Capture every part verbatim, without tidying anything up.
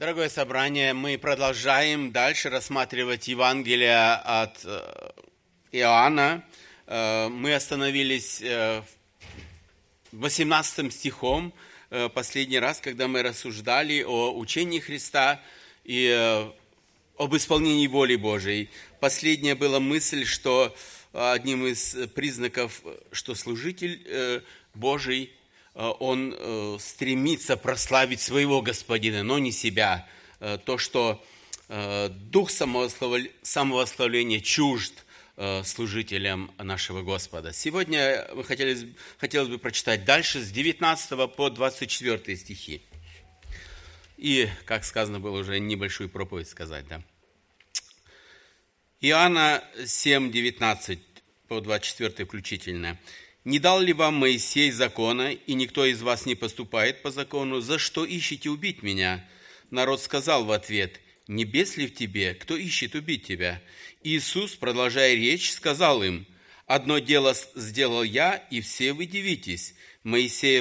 Дорогое собрание, мы продолжаем дальше рассматривать Евангелие от Иоанна. Мы остановились восемнадцатым стихом последний раз, когда мы рассуждали о учении Христа и об исполнении воли Божией. Последняя была мысль, что одним из признаков, что служитель Божий, он стремится прославить своего Господина, но не себя. То, что дух самовосславления чужд служителям нашего Господа. Сегодня мы хотели, хотелось бы прочитать дальше с девятнадцатого по двадцать четвёртый стихи. И, как сказано было, уже небольшую проповедь сказать. Да? Иоанна семь, девятнадцать по двадцать четыре включительно. «Не дал ли вам Моисей закона, и никто из вас не поступает по закону? За что ищете убить меня?» Народ сказал в ответ: «Не бес ли в тебе, кто ищет убить тебя?» Иисус, продолжая речь, сказал им: «Одно дело сделал я, и все вы дивитесь. Моисей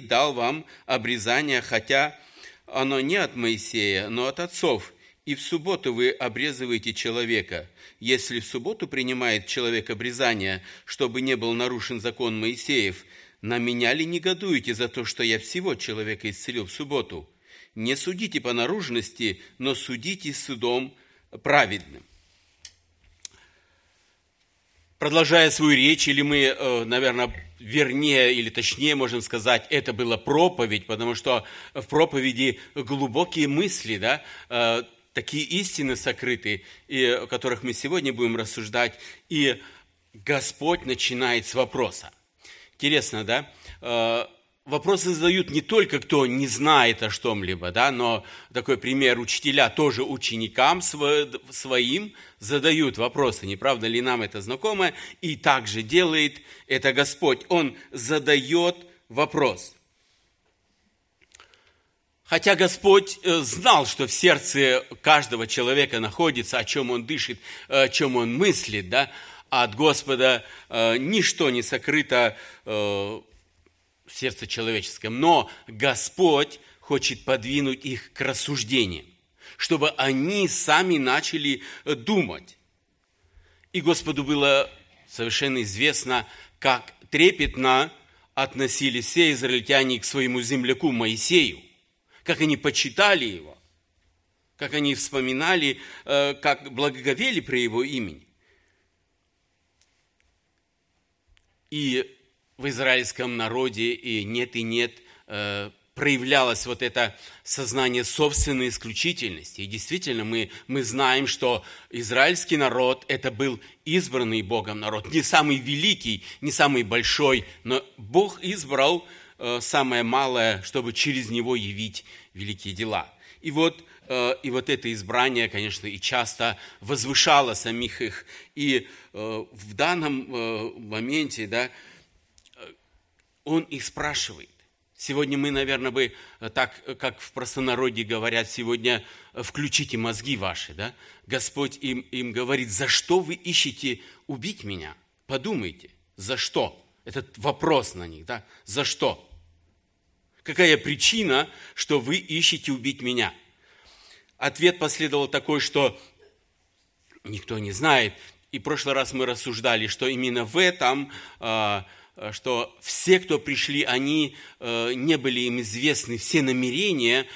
дал вам обрезание, хотя оно не от Моисея, но от отцов. И в субботу вы обрезываете человека. Если в субботу принимает человек обрезание, чтобы не был нарушен закон Моисеев, на меня ли негодуете за то, что я всего человека исцелил в субботу? Не судите по наружности, но судите судом праведным». Продолжая свою речь, или мы, наверное, вернее, или точнее можем сказать, это была проповедь, потому что в проповеди глубокие мысли, да, такие истины сокрыты, и, о которых мы сегодня будем рассуждать. И Господь начинает с вопроса. Интересно, да? Э, вопросы задают не только кто не знает о чем-либо, да, но такой пример: учителя тоже ученикам сво, своим задают вопросы. Не правда ли нам это знакомо? И так же делает это Господь. Он задает вопрос. Хотя Господь знал, что в сердце каждого человека находится, о чем он дышит, о чем он мыслит, да, а от Господа ничто не сокрыто в сердце человеческом. Но Господь хочет подвинуть их к рассуждениям, чтобы они сами начали думать. И Господу было совершенно известно, как трепетно относились все израильтяне к своему земляку Моисею, как они почитали его, как они вспоминали, как благоговели при его имени. И в израильском народе и нет, и нет проявлялось вот это сознание собственной исключительности. И действительно, мы, мы знаем, что израильский народ – это был избранный Богом народ. Не самый великий, не самый большой, но Бог избрал самое малое, чтобы через него явить великие дела. И вот, и вот это избрание, конечно, и часто возвышало самих их. И в данном моменте, да, он их спрашивает. Сегодня мы, наверное, бы так, как в простонародье говорят сегодня, включите мозги ваши, да? Господь им, им говорит: за что вы ищете убить меня? Подумайте, за что? Этот вопрос на них, да? За что? Какая причина, что вы ищете убить меня? Ответ последовал такой, что никто не знает. И в прошлый раз мы рассуждали, что именно в этом, что все, кто пришли, они не были им известны, все намерения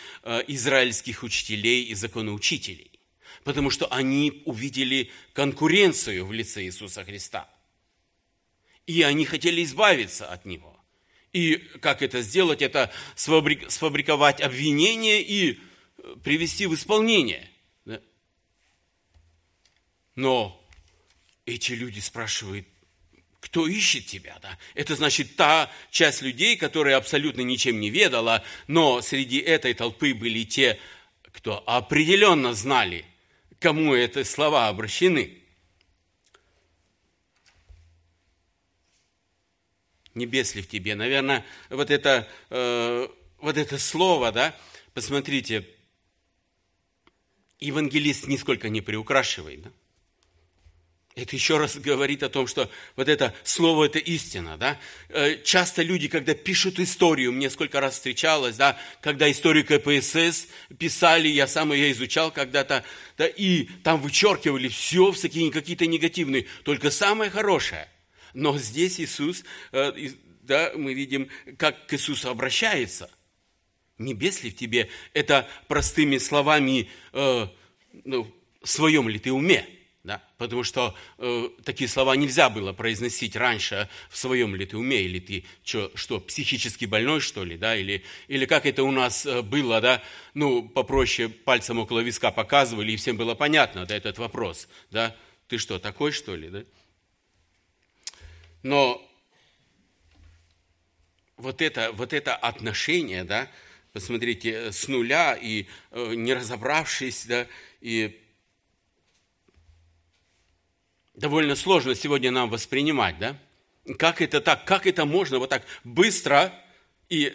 израильских учителей и законоучителей. Потому что они увидели конкуренцию в лице Иисуса Христа. И они хотели избавиться от него. И как это сделать? Это сфабриковать обвинение и привести в исполнение. Да? Но эти люди спрашивают: кто ищет тебя? Да? Это значит та часть людей, которая абсолютно ничем не ведала, но среди этой толпы были те, кто определенно знали, кому эти слова обращены. «Не бес ли в тебе?» Наверное, вот это, э, вот это слово, да, посмотрите, евангелист нисколько не приукрашивает. Да? Это еще раз говорит о том, что вот это слово – это истина, да. Часто люди, когда пишут историю, мне сколько раз встречалось, да, когда историю ка пэ эс эс писали, я сам ее изучал когда-то, да, и там вычеркивали все, всякие какие-то негативные, только самое хорошее. Но здесь Иисус, да, мы видим, как к Иисусу обращается. Не бес ли в тебе? Это простыми словами, э, ну, в своем ли ты уме? Да? Потому что э, такие слова нельзя было произносить раньше, в своем ли ты уме, или ты чё, что, психически больной, что ли, да, или, или как это у нас было, да, ну, попроще пальцем около виска показывали, и всем было понятно, да, этот вопрос, да, ты что, такой, что ли, да? Но вот это, вот это отношение, да, посмотрите, с нуля и э, не разобравшись, да, и... Довольно сложно сегодня нам воспринимать, да? Как это так? Как это можно вот так быстро и,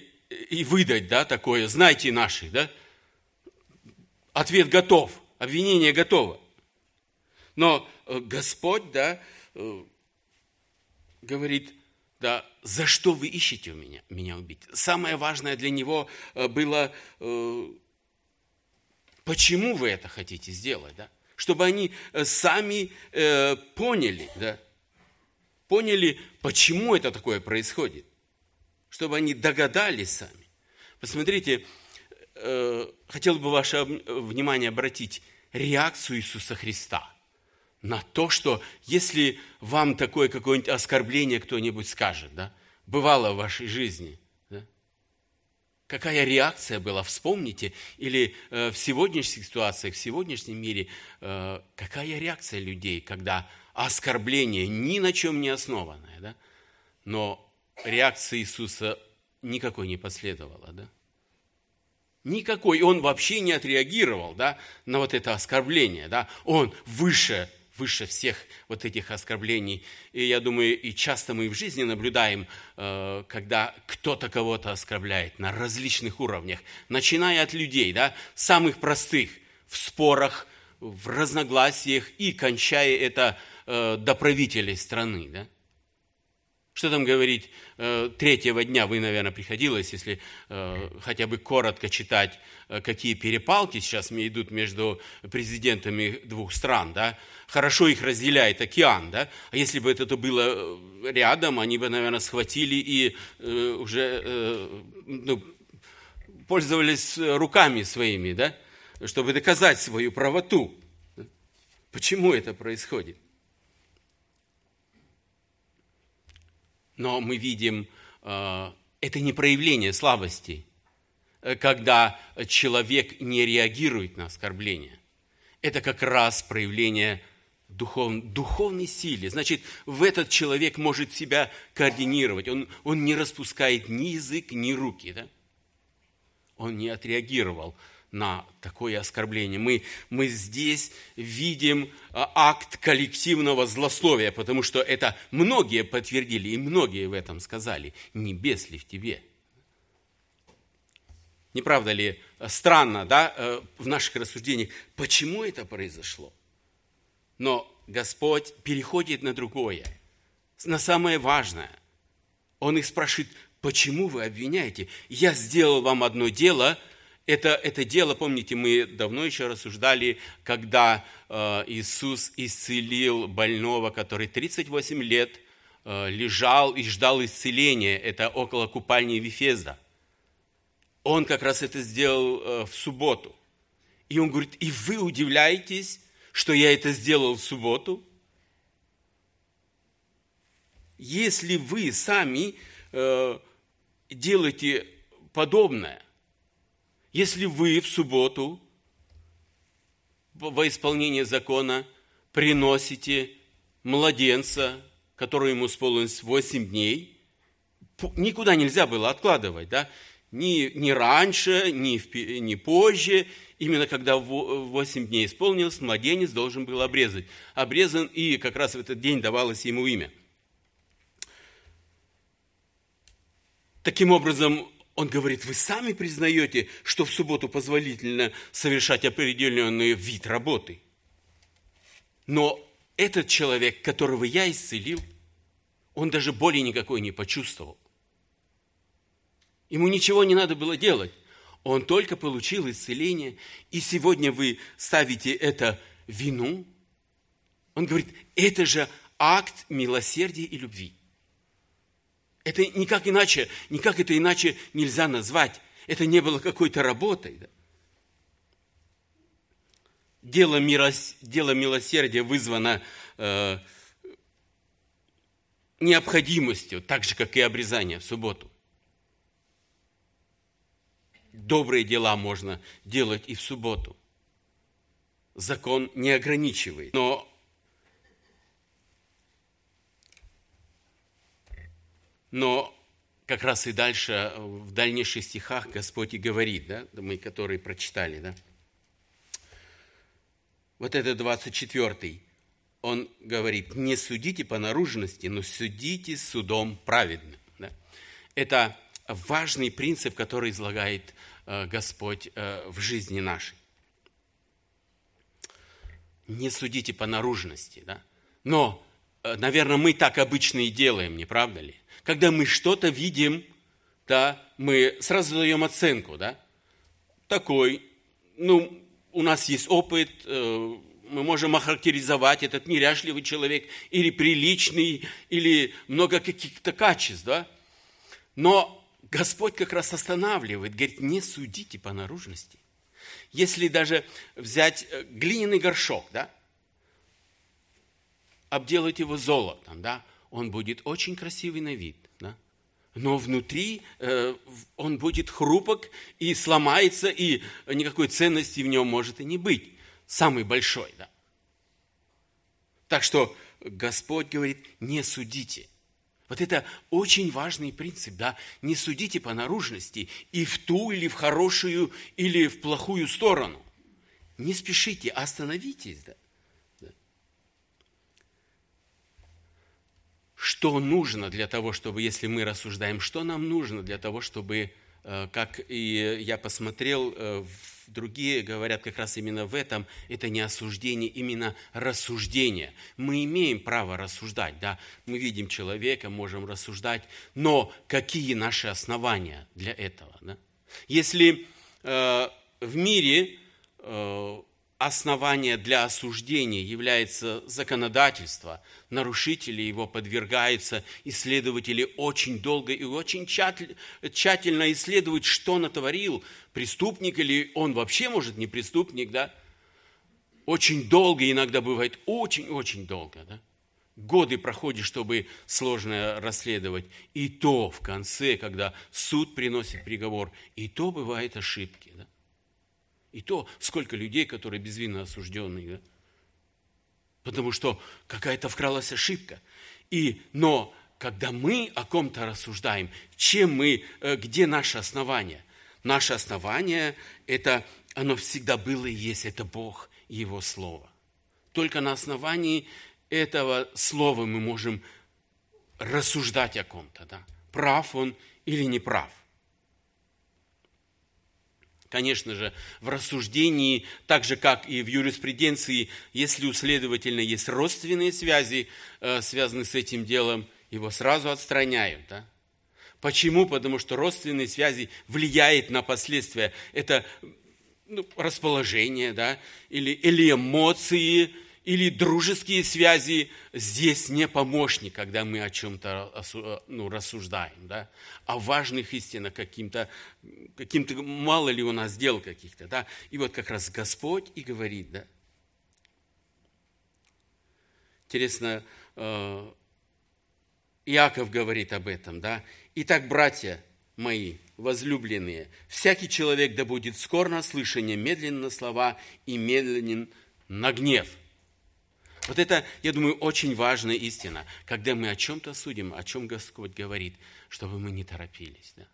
и выдать, да, такое? Знайте наши, да? Ответ готов, обвинение готово. Но Господь, да, говорит, да, за что вы ищете у меня, меня убить? Самое важное для него было, почему вы это хотите сделать, да? Чтобы они сами э, поняли, да, поняли, почему это такое происходит, чтобы они догадались сами. Посмотрите, э, хотел бы ваше внимание обратить реакцию Иисуса Христа на то, что если вам такое какое-нибудь оскорбление кто-нибудь скажет, да, бывало в вашей жизни, да, какая реакция была, вспомните, или э, в сегодняшних ситуациях, в сегодняшнем мире, э, какая реакция людей, когда оскорбление ни на чем не основанное, да? Но реакции Иисуса никакой не последовало, да? Никакой, он вообще не отреагировал, да, на вот это оскорбление, да? Он выше, выше всех вот этих оскорблений, и я думаю, и часто мы в жизни наблюдаем, э, когда кто-то кого-то оскорбляет на различных уровнях, начиная от людей, да, самых простых, в спорах, в разногласиях, и кончая это э, до правителей страны, да. Что там говорить, третьего дня вы, наверное, приходилось, если хотя бы коротко читать, какие перепалки сейчас идут между президентами двух стран, да? Хорошо их разделяет океан, да? А если бы это было рядом, они бы, наверное, схватили и уже, ну, пользовались руками своими, да? Чтобы доказать свою правоту. Почему это происходит? Но мы видим, это не проявление слабости, когда человек не реагирует на оскорбление. Это как раз проявление духов, духовной силы. Значит, в этот человек может себя координировать. Он, он не распускает ни язык, ни руки. Да? Он не отреагировал на такое оскорбление. Мы, мы здесь видим акт коллективного злословия, потому что это многие подтвердили, и многие в этом сказали. Не бес ли в тебе? Не правда ли странно, да, в наших рассуждениях, почему это произошло? Но Господь переходит на другое, на самое важное. Он их спрашивает, почему вы обвиняете? Я сделал вам одно дело. Это, это дело, помните, мы давно еще рассуждали, когда э, Иисус исцелил больного, который тридцать восемь лет э, лежал и ждал исцеления. Это около купальни Вифезда. Он как раз это сделал э, в субботу. И он говорит, и вы удивляетесь, что я это сделал в субботу? Если вы сами э, делаете подобное, если вы в субботу во исполнение закона приносите младенца, который ему исполнилось восемь дней, никуда нельзя было откладывать, да? Ни, ни раньше, ни, в, ни позже. Именно когда восемь дней исполнилось, младенец должен был обрезать. Обрезан, и как раз в этот день давалось ему имя. Таким образом, он говорит, вы сами признаете, что в субботу позволительно совершать определенный вид работы. Но этот человек, которого я исцелил, он даже боли никакой не почувствовал. Ему ничего не надо было делать. Он только получил исцеление. И сегодня вы ставите это вину. Он говорит, это же акт милосердия и любви. Это никак иначе, никак это иначе нельзя назвать. Это не было какой-то работой. Да? Дело, мирос... Дело милосердия вызвано э, необходимостью, так же, как и обрезание в субботу. Добрые дела можно делать и в субботу. Закон не ограничивает. Но Но как раз и дальше, в дальнейших стихах Господь и говорит, да, мы которые прочитали, да. Вот это двадцать четвёртый. Он говорит, не судите по наружности, но судите судом праведным. Да? Это важный принцип, который излагает Господь в жизни нашей. Не судите по наружности, да. Но, наверное, мы так обычно и делаем, не правда ли? Когда мы что-то видим, да, мы сразу даем оценку, да, такой, ну, у нас есть опыт, э, мы можем охарактеризовать этот неряшливый человек, или приличный, или много каких-то качеств, да, но Господь как раз останавливает, говорит, не судите по наружности. Если даже взять глиняный горшок, да, обделать его золотом, да, он будет очень красивый на вид, да? Но внутри э, он будет хрупок и сломается, и никакой ценности в нем может и не быть, самый большой. Да? Так что Господь говорит, не судите. Вот это очень важный принцип, да? Не судите по наружности и в ту, или в хорошую, или в плохую сторону. Не спешите, остановитесь, да? Что нужно для того, чтобы, если мы рассуждаем, что нам нужно для того, чтобы, как и я посмотрел, другие говорят как раз именно в этом, это не осуждение, именно рассуждение. Мы имеем право рассуждать, да, мы видим человека, можем рассуждать, но какие наши основания для этого, да? Если э, в мире э, основание для осуждения является законодательство, нарушители его подвергаются, исследователи очень долго и очень тщательно исследуют, что натворил преступник, или он вообще, может, не преступник, да? Очень долго, иногда бывает очень-очень долго, да? Годы проходят, чтобы сложно расследовать. И то в конце, когда суд приносит приговор, и то бывают ошибки, да? И то, сколько людей, которые безвинно осужденные, да? Потому что какая-то вкралась ошибка. И, но когда мы о ком-то рассуждаем, чем мы, где наше основание? Наше основание, это, оно всегда было и есть, это Бог и Его Слово. Только на основании этого Слова мы можем рассуждать о ком-то, да? Прав он или не прав. Конечно же, в рассуждении, так же, как и в юриспруденции, если у следователя есть родственные связи, связанные с этим делом, его сразу отстраняют. Да? Почему? Потому что родственные связи влияют на последствия. Это ну, расположение, да? или, или эмоции, или дружеские связи. Здесь не помощник, когда мы о чем-то ну, рассуждаем, да? О важных истинах каким-то, каким-то, мало ли у нас дел каких-то, да, и вот как раз Господь и говорит, да. Интересно, Иаков говорит об этом, да. Итак, братья мои, возлюбленные, всякий человек да будет скор на слышание, медлен на слова и медленен на гнев. Вот это, я думаю, очень важная истина, когда мы о чем-то судим, о чем Господь говорит, чтобы мы не торопились, да.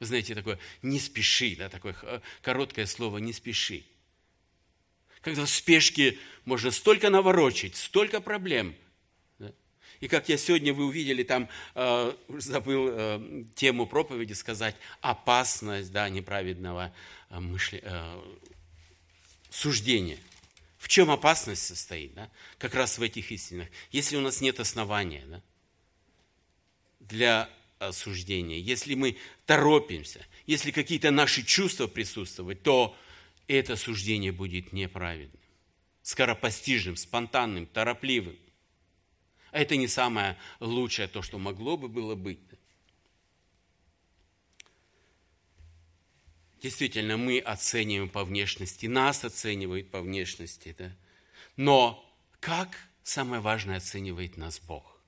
Вы знаете, такое «не спеши», да, такое короткое слово «не спеши». Когда в спешке можно столько наворочить, столько проблем. Да? И как я сегодня, вы увидели, там э, забыл э, тему проповеди сказать, опасность, да, неправедного э, мышля... э, суждения. В чем опасность состоит? Да? Как раз в этих истинах. Если у нас нет основания, да, для осуждения, если мы торопимся, если какие-то наши чувства присутствуют, то это суждение будет неправедным, скоропостижным, спонтанным, торопливым. А это не самое лучшее, то, что могло бы было быть. Действительно, мы оцениваем по внешности, нас оценивают по внешности, да? Но как, самое важное, оценивает нас Бог?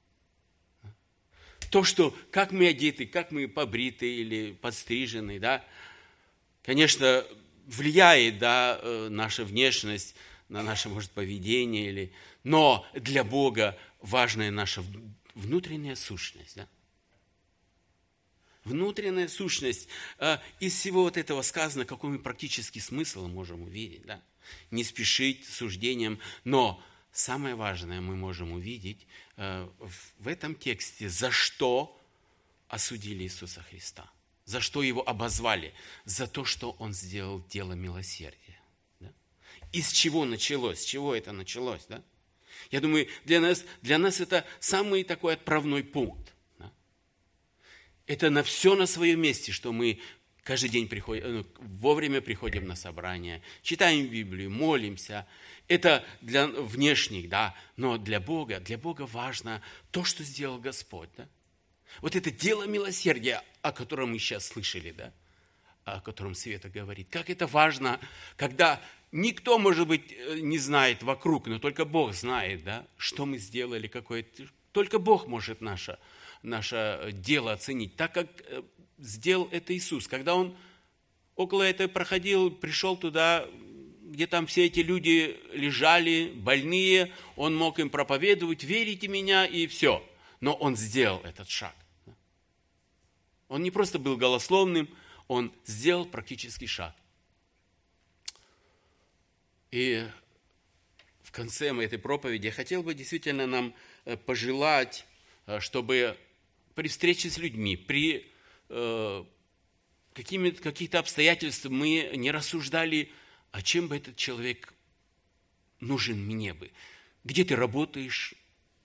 То, что, как мы одеты, как мы побриты или подстрижены, да? Конечно, влияет, да, наша внешность на наше, может, поведение, или... но для Бога важная наша внутренняя сущность, да? Внутренняя сущность. Из всего вот этого сказано, какой мы практический смысл можем увидеть. Да? Не спешить с суждением. Но самое важное мы можем увидеть в этом тексте, за что осудили Иисуса Христа. За что Его обозвали. За то, что Он сделал дело милосердия. Да? Из чего началось? С чего это началось? Да? Я думаю, для нас, для нас это самый такой отправной пункт. Это на все на своем месте, что мы каждый день приходим, вовремя приходим на собрание, читаем Библию, молимся. Это для внешних, да, но для Бога, для Бога важно то, что сделал Господь, да. Вот это дело милосердия, о котором мы сейчас слышали, да, о котором Света говорит. Как это важно, когда никто, может быть, не знает вокруг, но только Бог знает, да, что мы сделали, какое... Только Бог может наше... наше дело оценить, так как сделал это Иисус. Когда Он около этого проходил, пришел туда, где там все эти люди лежали, больные, Он мог им проповедовать, верите меня, и все. Но Он сделал этот шаг. Он не просто был голословным, Он сделал практический шаг. И в конце этой проповеди я хотел бы действительно нам пожелать, чтобы при встрече с людьми, при э, каких-то обстоятельствах мы не рассуждали, а чем бы этот человек нужен мне бы? Где ты работаешь?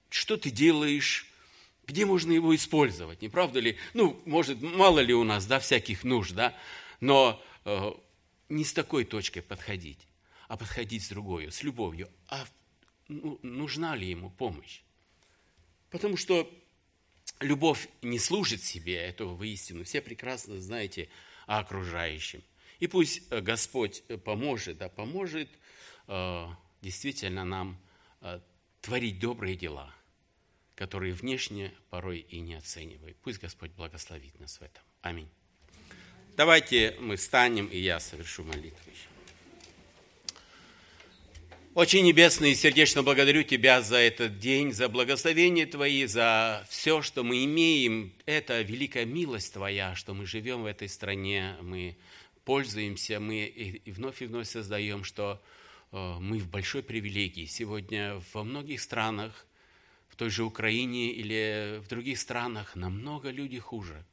Что ты делаешь? Где можно его использовать? Не правда ли? Ну, может, мало ли у нас, да, всяких нужд, да? Но э, не с такой точкой подходить, а подходить с другой, с любовью. А ну, нужна ли ему помощь? Потому что любовь не служит себе, этого вы истину все прекрасно знаете, о окружающем. И пусть Господь поможет, да, поможет э, действительно нам э, творить добрые дела, которые внешне порой и не оценивают. Пусть Господь благословит нас в этом. Аминь. Давайте мы встанем, и я совершу молитву еще. Очень небесный, сердечно благодарю Тебя за этот день, за благословения Твои, за все, что мы имеем. Это великая милость Твоя, что мы живем в этой стране, мы пользуемся, мы и вновь и вновь создаем, что мы в большой привилегии. Сегодня во многих странах, в той же Украине или в других странах, намного люди хуже.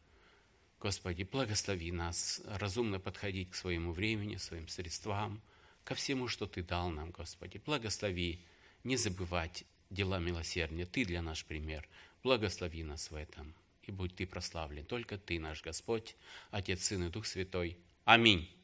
Господи, благослови нас разумно подходить к своему времени, своим средствам, ко всему, что Ты дал нам, Господи. Благослови не забывать дела милосердия. Ты для нас пример. Благослови нас в этом. И будь Ты прославлен. Только Ты наш Господь, Отец, Сын и Дух Святой. Аминь.